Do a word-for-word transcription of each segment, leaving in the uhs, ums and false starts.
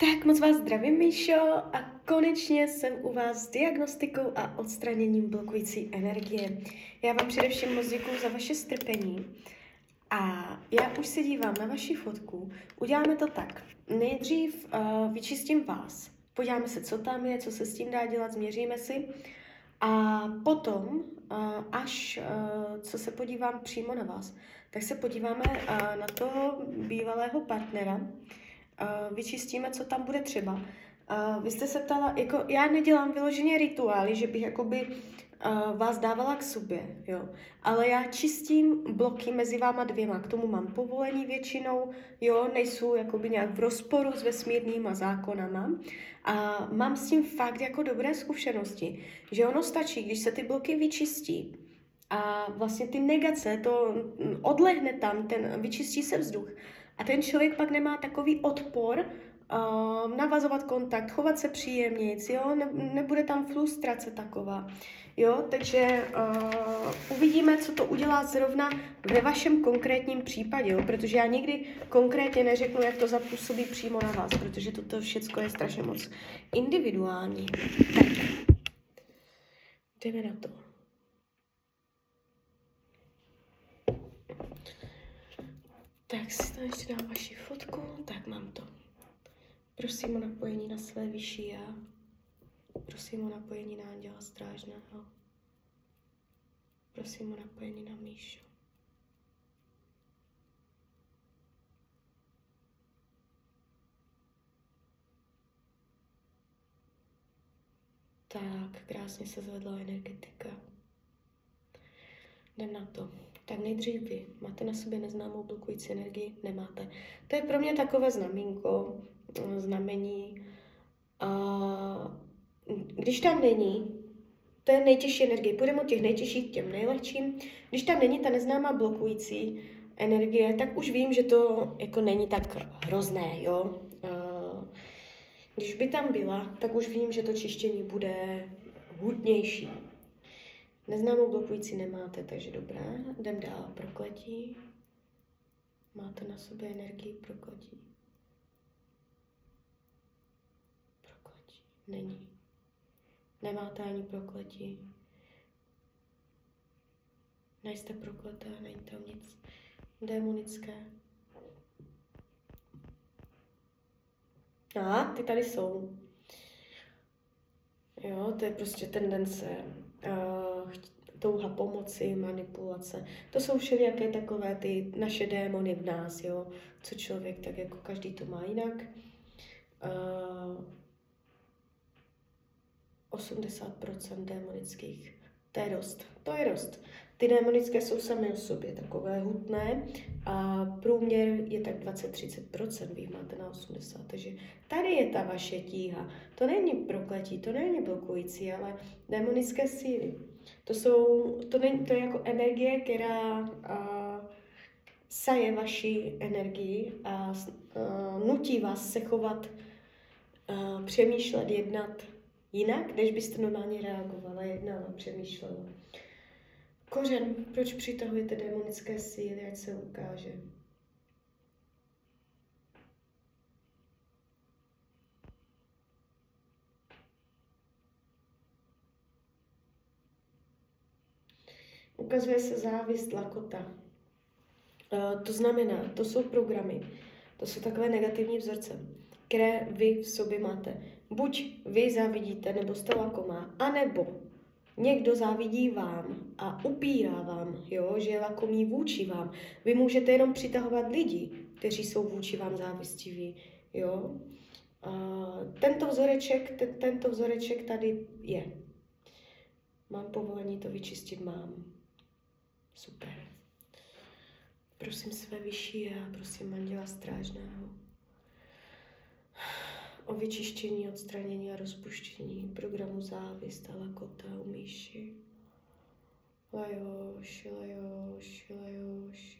Tak moc vás zdravím, Míšo, a konečně jsem u vás s diagnostikou a odstraněním blokující energie. Já vám především moc děkuju za vaše strpení a já už se dívám na vaši fotku. Uděláme to tak. Nejdřív uh, vyčistím vás. Podíváme se, co tam je, co se s tím dá dělat, změříme si. A potom, uh, až uh, co se podívám přímo na vás, tak se podíváme uh, na toho bývalého partnera, vyčistíme, co tam bude třeba. Vy jste se ptala, jako já nedělám vyloženě rituály, že bych jakoby vás dávala k sobě, jo. Ale já čistím bloky mezi váma dvěma, k tomu mám povolení většinou, jo, nejsou jakoby nějak v rozporu s vesmírnýma zákonama a mám s tím fakt jako dobré zkušenosti, že ono stačí, když se ty bloky vyčistí a vlastně ty negace, to odlehne tam, ten vyčistí se vzduch, a ten člověk pak nemá takový odpor uh, navazovat kontakt, chovat se příjemnějc, jo? Ne, nebude tam frustrace taková. Jo? Takže uh, uvidíme, co to udělá zrovna ve vašem konkrétním případě, jo? Protože já nikdy konkrétně neřeknu, jak to zapůsobí přímo na vás, protože toto všecko je strašně moc individuální. Tak, jdeme na to. Tak si tam ještě dám vaši fotku, tak mám to. Prosím o napojení na své vyšší já. Prosím o napojení na Anděla Strážného. Prosím o napojení na Míšu. Tak, krásně se zvedla energetika. Jdem na to. Tak nejdřív vy. Máte na sobě neznámou blokující energii? Nemáte. To je pro mě takové znamínko, znamení. A když tam není, to je nejtěžší energie. Půjdeme od těch nejtěžších k těm nejlehčím. Když tam není ta neznámá blokující energie, tak už vím, že to jako není tak hrozné, jo. A když by tam byla, tak už vím, že to čištění bude hutnější. Neznámou blokující nemáte, takže dobré. Jdem dál. Prokletí. Máte na sobě energii prokletí. Prokletí. Není. Nemáte ani prokletí. Nejste prokletá, není tam nic démonické. A ty tady jsou. Jo, to je prostě tendence. Uh, touha pomoci, manipulace. To jsou všelijaké takové ty naše démony v nás, jo. Co člověk, tak jako každý to má jinak. Uh, osmdesát procent démonických. To je dost. To je dost. Ty démonické jsou samy o sobě takové hutné a průměr je tak dvacet až třicet procent, vy máte na osmdesát procent. Takže tady je ta vaše tíha. To není prokletí, to není blokující, ale démonické síly. To jsou, to není, to je jako energie, která a, saje vaši energii a, a nutí vás se chovat, a, přemýšlet, jednat jinak, než byste normálně reagovala, jednala, přemýšlela. Kořen, proč přitahujete démonické síly, ať se ukáže? Ukazuje se závist, lakota. To znamená, to jsou programy, to jsou takové negativní vzorce, které vy v sobě máte. Buď vy závidíte, nebo jste lakomá, anebo někdo závidí vám a upírá vám, jo, že je lakomí vůči vám. Vy můžete jenom přitahovat lidi, kteří jsou vůči vám závistiví. Jo. A tento, vzoreček, t- tento vzoreček tady je. Mám povolení to vyčistit, mám. Super. Prosím své vyšší a prosím Anděla Strážného o vyčištění, odstranění a rozpuštění programu závist a lakota u Míši. Lajoši, lajoši, lajoši.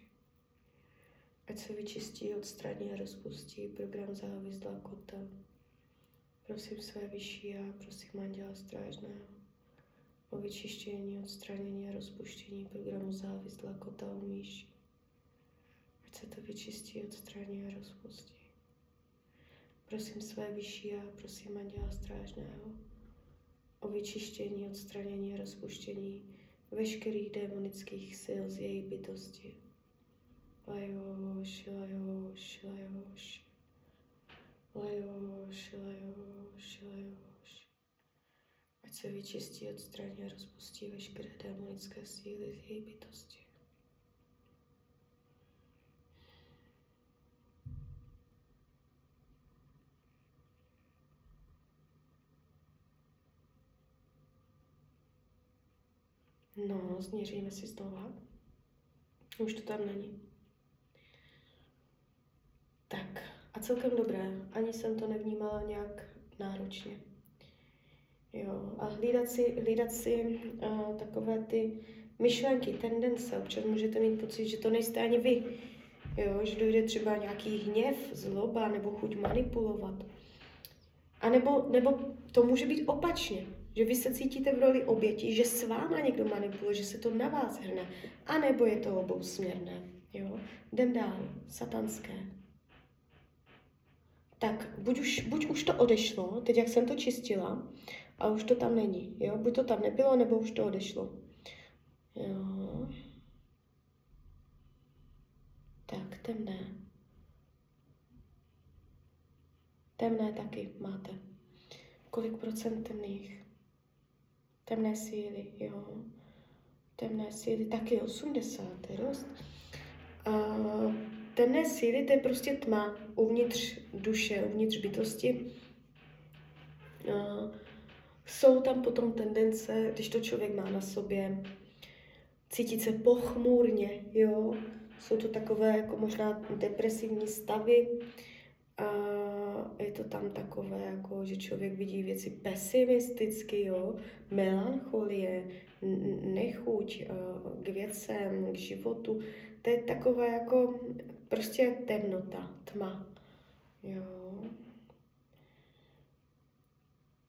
Ať se vyčistí, odstraní a rozpustí program závist a lakota. Prosím své vyšší a prosím Anděla Strážného o vyčištění, odstranění a rozpuštění programu závist a lakota u Míši. Ať se to vyčistí, odstraní a rozpustí. Prosím své vyšší já, prosím Anděla Strážného o vyčištění, odstranění a rozpuštění veškerých démonických sil z její bytosti. Lajoš, lajoš, lajoš. Lajoš, lajoš, lajoš. Ať se vyčistí, odstraní a rozpustí veškeré démonické síly z její bytosti. No, změříme si znova. Už to tam není. Tak, a celkem dobré. Ani jsem to nevnímala nějak náročně. Jo, a hlídat si, hlídat si uh, takové ty myšlenky, tendence. Občas můžete mít pocit, že to nejste ani vy. Jo, že dojde třeba nějaký hněv, zloba nebo chuť manipulovat. A nebo, nebo to může být opačně. Že vy se cítíte v roli oběti, že s váma někdo manipuluje, že se to na vás hrne. A nebo je to obousměrné. Jo? Jdem dál. Satanské. Tak, buď už, buď už to odešlo, teď jak jsem to čistila, a už to tam není. Jo? Buď to tam nebylo, nebo už to odešlo. Jo. Tak, temné. Temné taky máte. Kolik procent temných? Temné síly, jo. Temné síly, taky osmdesát, je rost. A temné síly, to je prostě tma uvnitř duše, uvnitř bytosti. A jsou tam potom tendence, když to člověk má na sobě, cítit se pochmurně, jo. Jsou to takové jako možná depresivní stavy. A je to tam takové, jako, že člověk vidí věci pesimisticky, jo? Melancholie, nechuť k věcem, k životu. To je takové jako prostě temnota, tma. Jo?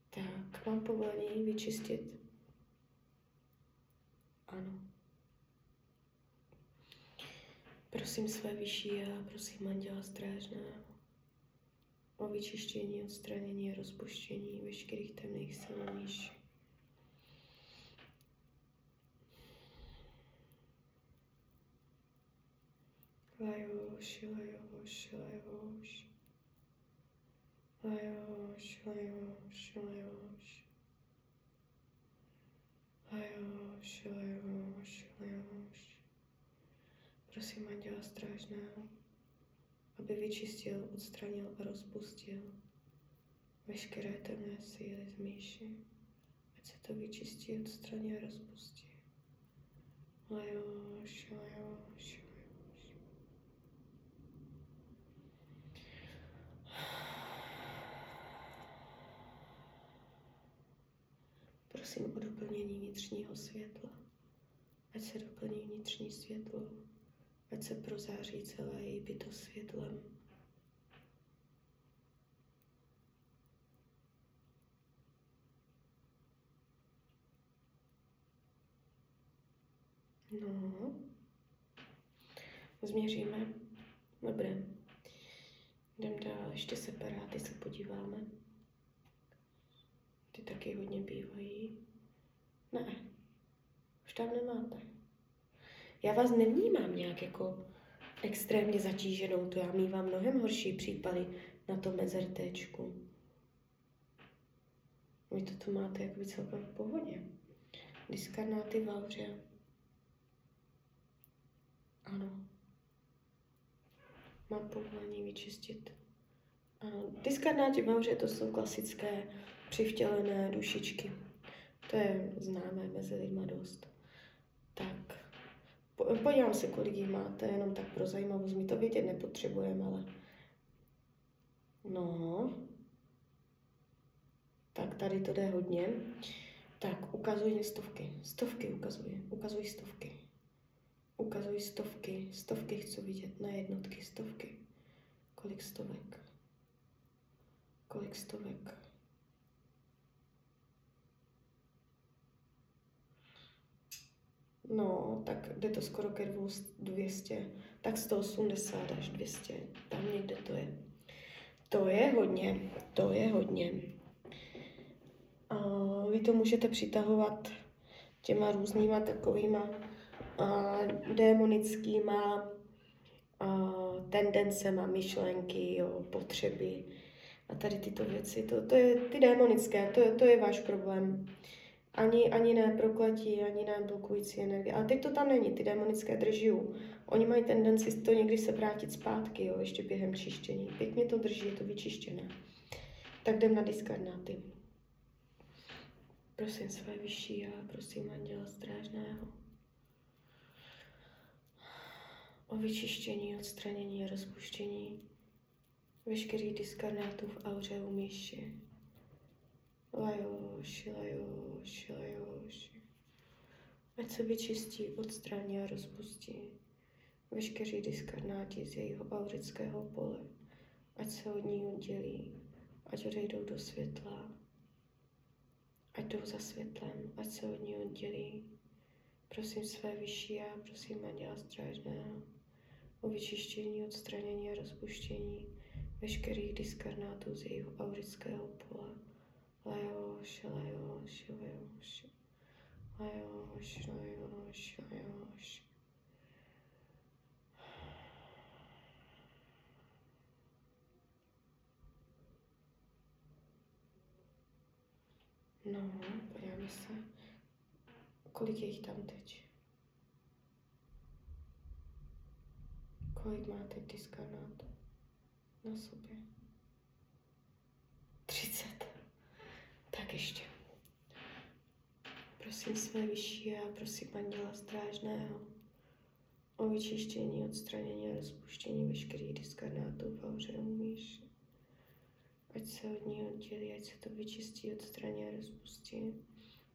Tak, mám povolení vyčistit? Ano. Prosím své vyšší já, prosím Anděla Strážného o vyčištění, odstranění a rozpuštění veškerých temných sil Míši. Lajoš, lajoš, lajoš. Lajoš, lajoš, lajoš. Lajoš, lajoš, lajoš. Prosím Anděla Strážného, aby vyčistil, odstranil a rozpustil veškeré temné síly z Míši. Ať se to vyčistí, odstraní a rozpustí. Lajoš, lajoš, lajoš. Prosím o doplnění vnitřního světla. Ať se doplní vnitřní světlo. Ať se prozáří celá její bytost světlem. No. Změříme. Dobré. Jdem dál. Ještě separáty se podíváme. Ty taky hodně bývají. Ne. Už tam nemáte. Já vás nevnímám nějak jako extrémně zatíženou, to já mívám mnohem horší případy na tom mezertéčku. Vy to tu máte jakoby celkem v pohodě. Diskarnáty valře. Ano. Mám povolení vyčistit. Ano, diskarnáty valře to jsou klasické přivtělené dušičky. To je známé mezi lidma dost. Tak. Podívám se, kolik jich máte, jenom tak pro zajímavost, my to vědět nepotřebujeme, ale... No... Tak tady to jde hodně. Tak, ukazuj stovky, stovky ukazuj, ukazuj stovky. Ukazuj stovky, stovky chci vidět, na jednotky, stovky. Kolik stovek? Kolik stovek? No, tak jde to skoro ke dvou, dvě stě, tak sto osmdesát až dvě stě, tam někde to je. To je hodně, to je hodně. A vy to můžete přitahovat těma různýma takovýma a, démonickýma a, tendencema, myšlenky, jo, potřeby a tady tyto věci. To, to je ty démonické, to, to je váš problém. Ani, ani ne prokletí, ani ne blokující energie. Ale teď to tam není, ty démonické držijou. Oni mají tendenci to někdy se vrátit zpátky, jo, ještě během čištění. Pěkně to drží, je to vyčištěné. Tak jdem na diskarnáty. Prosím své vyšší a prosím Anděla Strážného o vyčištění, odstranění a rozpuštění veškerých diskarnátů v auře u Míši. Lajoši, lajoši, lajoši. Ať se vyčistí, odstraní a rozpustí veškerý diskarnáti z jejího aurického pole. Ať se od ní oddělí, ať odejdou do světla. Ať jdou za světlem, ať se od ní oddělí. Prosím své vyšší a prosím Anděla Strážného o vyčištění, odstranění a rozpuštění veškerých diskarnátů z jejího aurického pole. Lajoši, lajoši, lajoši, lajoši, lajoši, lajoši. No, podíváme se, kolik je jich tam teď. Kolik má teď diskarnát na sobě? třicet. Tak ještě. Prosím své vyšší a prosím Anděla Strážného o vyčištění, odstranění a rozpuštění veškerých diskarnátů v auře u Míši. Ať se od ní oddělí, ať se to vyčistí, odstraní a rozpustí.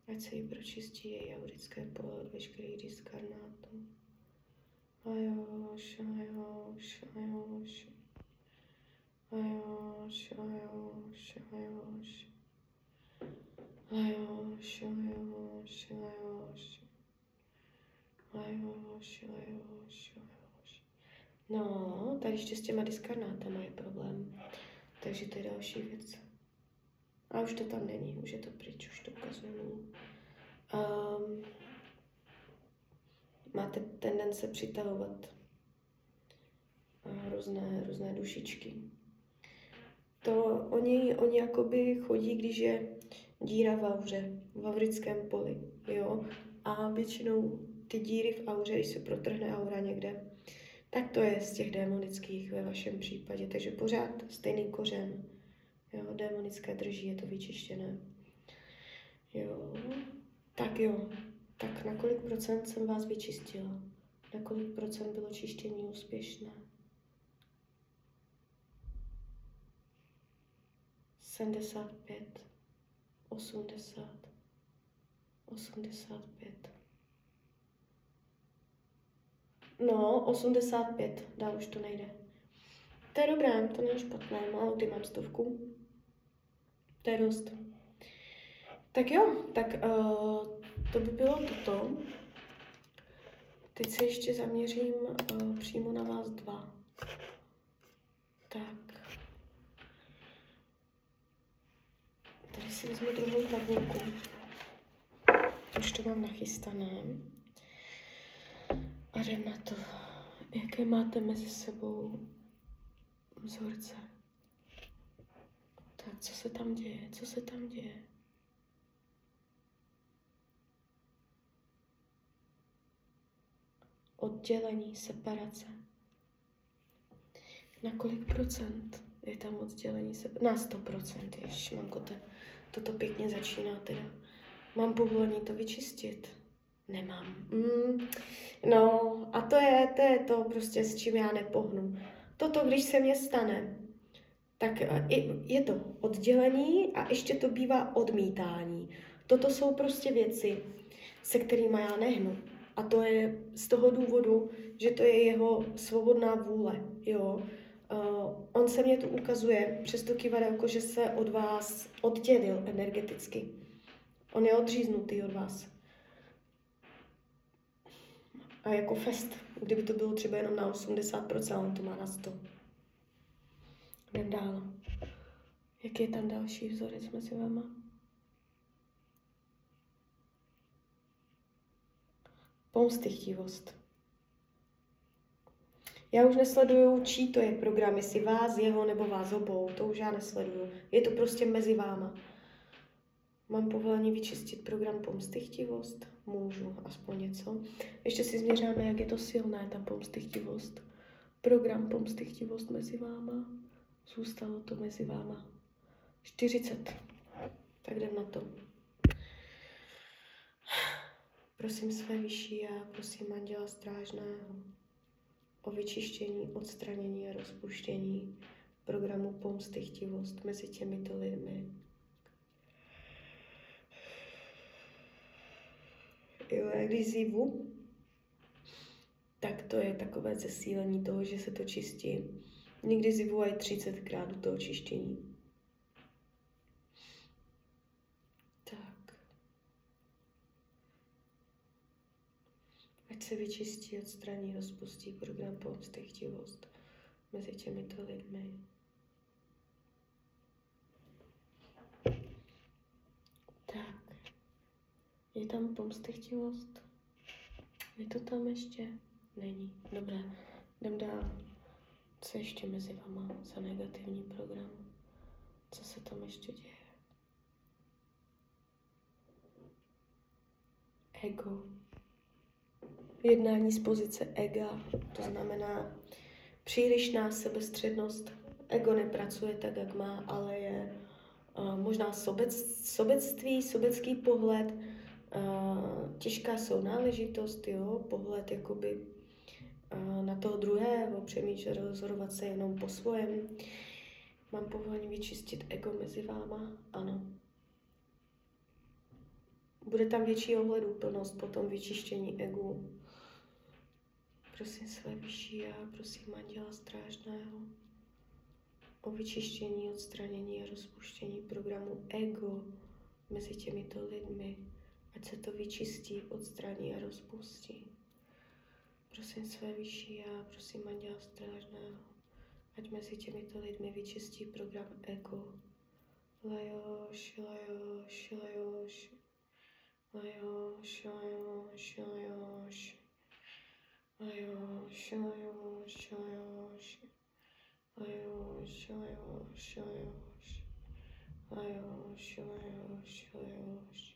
Ať se jí pročistí její aurické pole od veškerých diskarnátů. Ajoš, ajoš, ajoš. Ajoš, ajoš, ajoš. Lajoš, lajoš, lajoš. Lajoš, lajoš, lajoš. No, tady ještě s těma diskarnátama je problém. Takže to je další věc. A už to tam není, už je to pryč, už to ukazuju. Um, máte tendence přitahovat různé, různé dušičky. To oni, oni jakoby chodí, když je díra v auře, v aurickém poli, jo. A většinou ty díry v auře, když se protrhne aura někde, tak to je z těch démonických ve vašem případě. Takže pořád stejný kořen, jo. Démonické drží, je to vyčištěné. Jo. Tak jo. Tak na kolik procent jsem vás vyčistila? Na kolik procent bylo čištění úspěšné? sedmdesát pět. osmdesát, osmdesát pět. No, osmdesát pět, dál už to nejde. To je dobré, to není špatné, málo ty mám stovku. To je dost. Tak jo, tak uh, to by bylo toto. Teď se ještě zaměřím uh, přímo na vás dva. Tak. Tady si vezmu druhou hlavníku. Už to mám nachystané. A jdem na to, jaké máte mezi sebou vzorce. Tak, co se tam děje? Co se tam děje? Oddělení, separace. Na kolik procent? Je tam oddělení se... Na sto procent, ježiš, mamko, to, toto pěkně začíná teda. Mám povolení to vyčistit? Nemám. Mm, no, a to je, to je to prostě, s čím já nepohnu. Toto, když se mě stane, tak je, je to oddělení a ještě to bývá odmítání. Toto jsou prostě věci, se kterými já nehnu. A to je z toho důvodu, že to je jeho svobodná vůle, jo. Uh, on se mě tu ukazuje přes to kyvadélko, že se od vás oddělil energeticky. On je odříznutý od vás. A jako fest, kdyby to bylo třeba jenom na osmdesát procent, on to má na sto procent. Jdem dál. Jaký je tam další vzorec mezi váma? Pomstychtivost. Já už nesleduju, čí to je program, jestli vás, jeho nebo vás obou, to už já nesleduju. Je to prostě mezi váma. Mám povolení vyčistit program pomstychtivost? Můžu, aspoň něco. Ještě si změříme, jak je to silné, ta pomstychtivost. Program pomstychtivost mezi váma. Zůstalo to mezi váma. čtyřicet. Tak jdem na to. Prosím své vyšší já, prosím Anděla Strážného o vyčištění, odstranění a rozpuštění programu pomstychtivost mezi těmito lidmi. Jo, a když zívu, tak to je takové zesílení toho, že se to čistí. Někdy zívu aj třicetkrát do toho čištění. Tak. Ať se vyčistí, odstraní, rozpustí program pomstychtivost mezi těmito lidmi. Tak. Je tam pomstychtivost? Je to tam ještě? Není. Dobré, jdem dál. Co ještě mezi váma za negativní program? Co se tam ještě děje? Ego. Jednání z pozice ega, to znamená přílišná sebestřednost. Ego nepracuje tak, jak má, ale je uh, možná sobec, sobectví, sobecký pohled, uh, těžká sounáležitost, jo, pohled jakoby na toho druhého, přemýšlet, rozhodovat se jenom po svojem. Mám povolení vyčistit ego mezi váma? Ano. Bude tam větší ohleduplnost po tom vyčištění ego. Prosím své vyšší já, prosím Anděla Strážného o vyčištění, odstranění a rozpuštění programu ego mezi těmito lidmi. Ať se to vyčistí, odstraní a rozpustí. Prosím své vyšší já, prosím Anděla Strážného, ať mezi těmito lidmi vyčistí program ego. Lajoš, lajoš, lajoš, lajoš, lajoš, lajoš, lajoš, lajoš, lajoš, lajoš, lajoš, lajoš, lajoš, lajoš.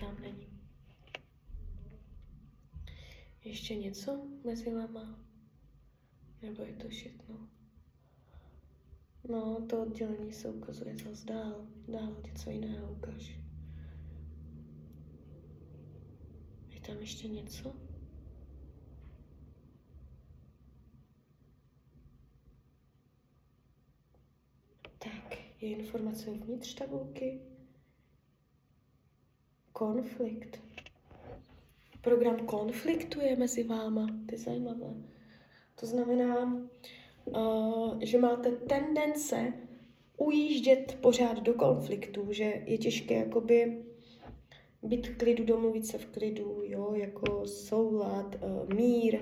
Tam není. Ještě něco mezi váma? Nebo je to všechno? No, to oddělení se ukazuje zase dál. Dál něco jiného ukáž. Je tam ještě něco? Tak, je informace vnitř tabulky. Konflikt. Program konfliktu je mezi váma. To je zajímavé. To znamená, uh, že máte tendence ujíždět pořád do konfliktu, že je těžké jakoby být v klidu, domluvit se v klidu, jo, jako soulad, uh, mír.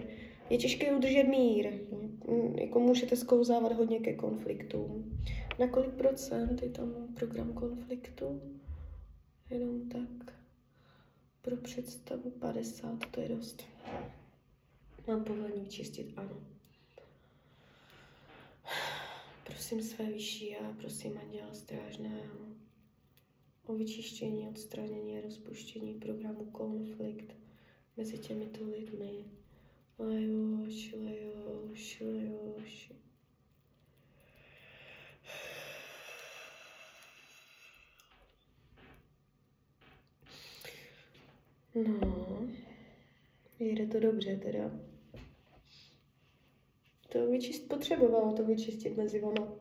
Je těžké udržet mír. Jako můžete sklouzávat hodně ke konfliktům. Na kolik procent je tam program konfliktu? Jenom tak. Pro představu padesát, to je dost. Mám povolení čistit, ano. Prosím své vyšší já, prosím Anděla Strážného o vyčištění, odstranění a rozpuštění programu konflikt mezi těmito lidmi. Lajoš, lajoš, lajoš. No, jde to dobře teda. To vyčist, potřebovalo to vyčistit mezi váma.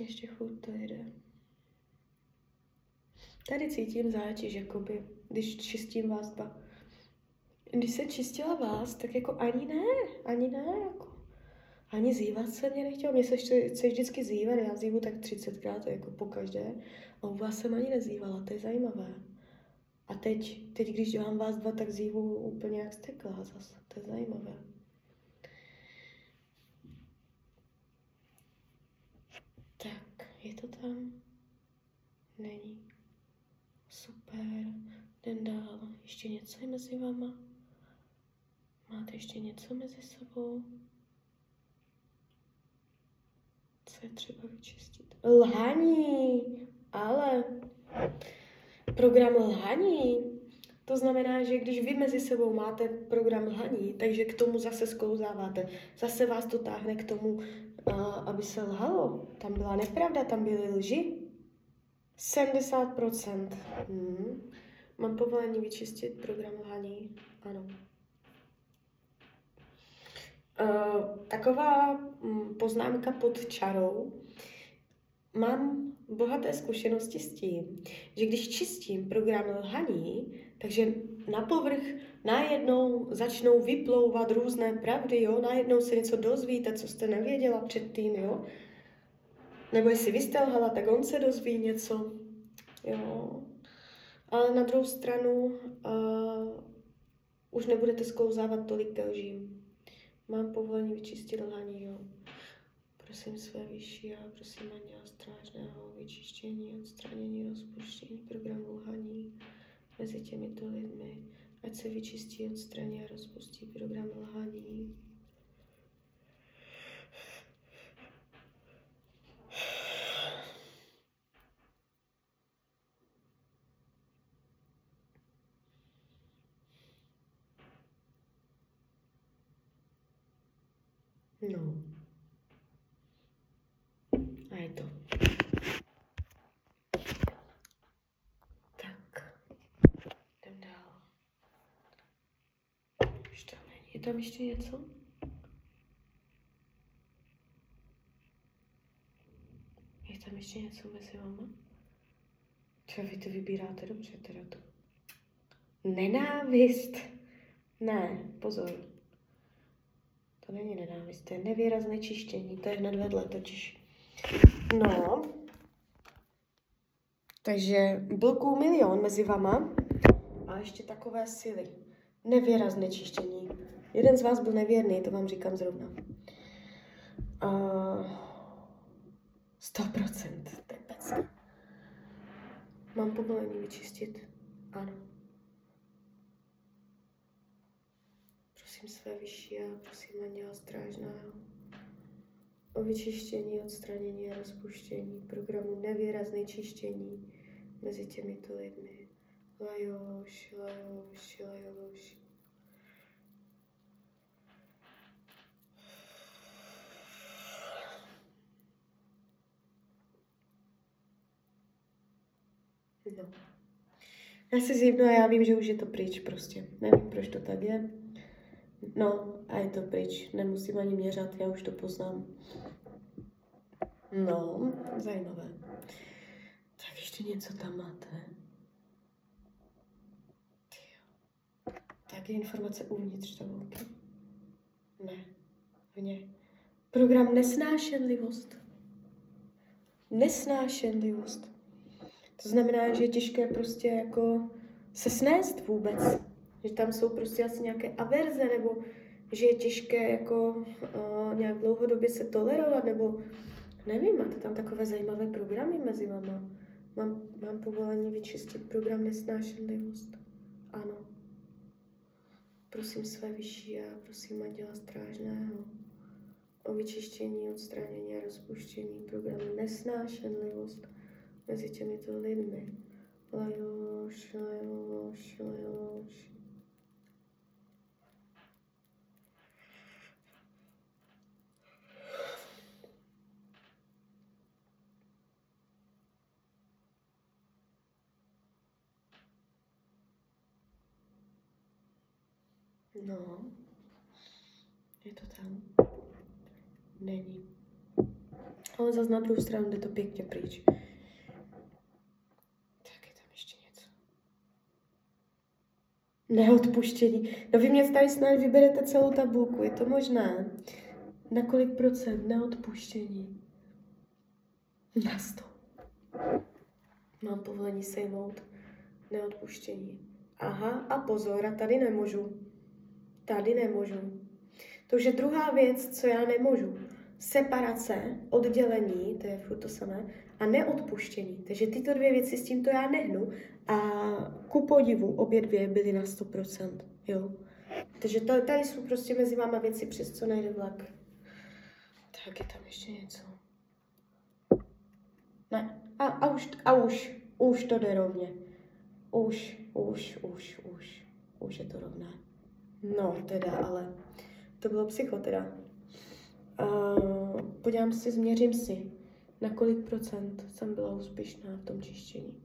Ještě chůd to jde. Tady cítím zátěž, jakoby, když čistím vás dva. Když se čistila vás, tak jako ani ne, ani ne, jako. Ani zývat se mě nechtělo, mě se chce vždycky zývat, já zývu tak třicetkrát, jako po každé. A u vás jsem ani nezývala, to je zajímavé. A teď, teď když dělám vás dva, tak zývu úplně jak steklá zase, to je zajímavé. Tak, je to tam? Není. Super, jdem dál. Ještě něco je mezi váma? Máte ještě něco mezi sebou? Co je třeba vyčistit? Lhaní! Ale program lhaní, to znamená, že když vy mezi sebou máte program lhaní, takže k tomu zase sklouzáváte. Zase vás to táhne k tomu, aby se lhalo. Tam byla nepravda, tam byly lži. sedmdesát procent. Hmm. Mám povolení vyčistit program lhaní? Ano. Uh, taková um, poznámka pod čarou. Mám bohaté zkušenosti s tím, že když čistím program lhaní, takže na povrch najednou začnou vyplouvat různé pravdy, jo? Najednou se něco dozvíte, co jste nevěděla předtím, jo? Nebo jestli vy jste lhala, tak on se dozví něco, jo? Ale na druhou stranu uh, už nebudete sklouzávat tolik ke lžím. Mám povolení vyčistit lhaní, jo. Prosím své vyšší a prosím Anděla Strážného vyčištění, odstranění, rozpuštění programu lhaní mezi těmito lidmi. Ať se vyčistí, odstraní a rozpustí program lhaní. No. A je to. Tak. Jdem dál. Už tam není. Je tam ještě něco? Je tam ještě něco mezi váma? Třeba vy to vybíráte dobře, teda to. Nenávist. Ne, pozor. To není nenávist, to je nevýrazné čištění, to je hned vedle totiž. No, takže bloků milion mezi vama a ještě takové síly. Nevýrazné čištění. Jeden z vás byl nevěrný, to vám říkám zrovna. Sto procent, to je pecka. Mám povolení vyčistit? Ano. Své vyšší a prosím Anděla Strážného o vyčištění, odstranění a rozpuštění programu nevýrazné čištění mezi těmito lidmi. Lajoš, lajoš, lajoš. No. Já se zjevnu a já vím, že už je to pryč prostě. Nevím, proč to tak je. No, a je to pryč. Nemusím ani měřat, já už to poznám. No, zajímavé. Tak ještě něco tam máte. Tak je informace uvnitř tabulky. Ne, vně. Program nesnášenlivost. Nesnášenlivost. To znamená, že je těžké prostě jako se snést vůbec. Že tam jsou prostě asi nějaké averze, nebo že je těžké jako uh, nějak dlouhodobě se tolerovat, nebo nevím, máte tam takové zajímavé programy mezi váma. Mám, mám povolení vyčistit program nesnášenlivost. Ano. Prosím své vyšší a prosím Anděla Strážného o vyčištění, odstranění a rozpuštění programu nesnášenlivost mezi těmito lidmi. Lajoš, lajoš, lajoš. No, je to tam? Není. Ale zase na druhou stranu jde to pěkně pryč. Tak je tam ještě něco. Neodpuštění. No vy mě tady snad vyberete celou tabulku, je to možné? Na kolik procent neodpuštění? Na sto. Mám povolení sejmout neodpuštění. Aha, a pozor, a tady nemůžu. Tady nemůžu. To už je druhá věc, co já nemůžu. Separace, oddělení, to je furt to samé, a neodpuštění. Takže tyto dvě věci, s tímto já nehnu. A ku podivu obě dvě byly na sto procent. Jo. Takže to, tady jsou prostě mezi váma věci, přes co nejde vlak. Tak je tam ještě něco. Ne. A, a už, a už, už to jde rovně. Už, už, už, už. Už je to rovné. No teda, ale to bylo psycho teda. Uh, podívám si, změřím si, na kolik procent jsem byla úspěšná v tom čištění.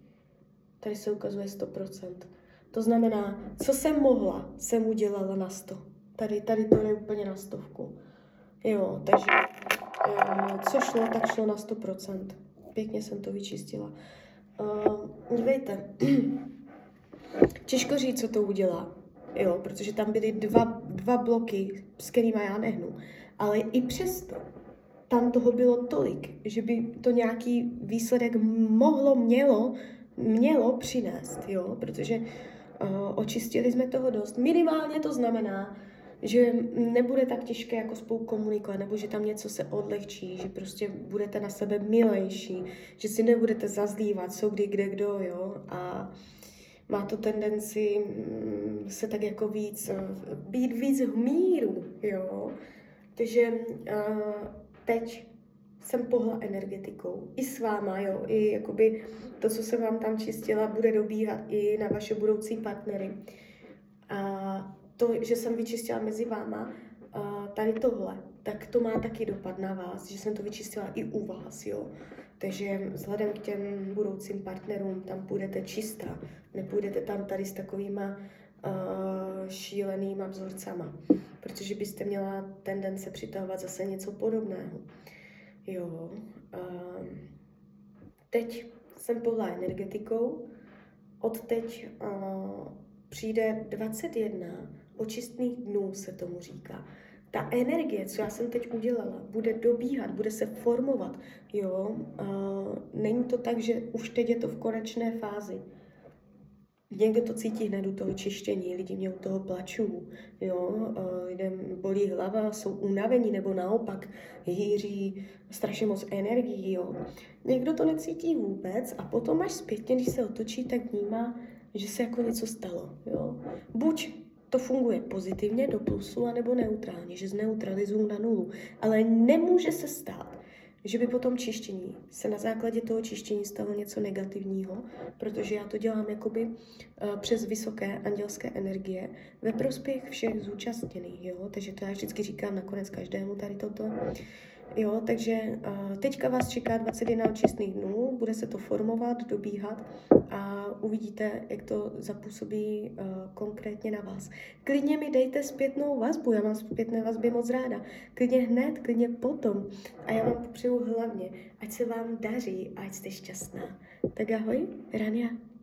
Tady se ukazuje sto procent. To znamená, co jsem mohla, jsem udělala na sto. Tady, tady to je úplně na stovku. Jo, takže uh, co šlo, tak šlo na sto procent. Pěkně jsem to vyčistila. Uh, dívejte, těžko říct, co to udělá. Jo, protože tam byly dva, dva bloky, s kterými já nehnu. Ale i přesto tam toho bylo tolik, že by to nějaký výsledek mohlo, mělo, mělo přinést, jo? Protože uh, očistili jsme toho dost. Minimálně to znamená, že nebude tak těžké jako spolu komunikovat, nebo že tam něco se odlehčí, že prostě budete na sebe milejší, že si nebudete zazdívat, co kdy, kde, kdo, jo? A má to tendenci se tak jako víc, být víc v míru, jo? Takže uh, teď jsem pohla energetikou. I s váma, jo. I jakoby to, co jsem vám tam čistila, bude dobíhat i na vaše budoucí partnery. A to, že jsem vyčistila mezi váma uh, tady tohle, tak to má taky dopad na vás, že jsem to vyčistila i u vás, jo. Takže vzhledem k těm budoucím partnerům tam půjdete čistá. Nepůjdete tam tady s takovýma uh, šílenýma vzorcama. Protože byste měla tendence přitahovat zase něco podobného. Jo. Um, teď jsem pohlá energetikou. Od teď uh, přijde dvacet jedna očistných dnů, se tomu říká. Ta energie, co já jsem teď udělala, bude dobíhat, bude se formovat. Jo. Uh, není to tak, že už teď je to v konečné fázi. Někdo to cítí hned u toho čištění, lidi mě u toho plačou, jo, lidem bolí hlava, jsou unavení nebo naopak hýří strašně moc energii, jo. Někdo to necítí vůbec a potom až zpětně, když se otočí, tak vnímá, že se jako něco stalo, jo. Buď to funguje pozitivně do plusu, anebo neutrálně, že zneutralizuju na nulu, ale nemůže se stát, že by po tom čištění se na základě toho čištění stalo něco negativního, protože já to dělám jakoby přes vysoké andělské energie ve prospěch všech zúčastněných, jo? Takže to já vždycky říkám nakonec každému tady toto. Jo, takže teďka vás čeká dvacet jedna čistných dnů, bude se to formovat, dobíhat a uvidíte, jak to zapůsobí konkrétně na vás. Klidně mi dejte zpětnou vazbu, já mám zpětné vazby moc ráda. Klidně hned, klidně potom. A já vám přeju hlavně, ať se vám daří, ať jste šťastná. Tak ahoj, Rania.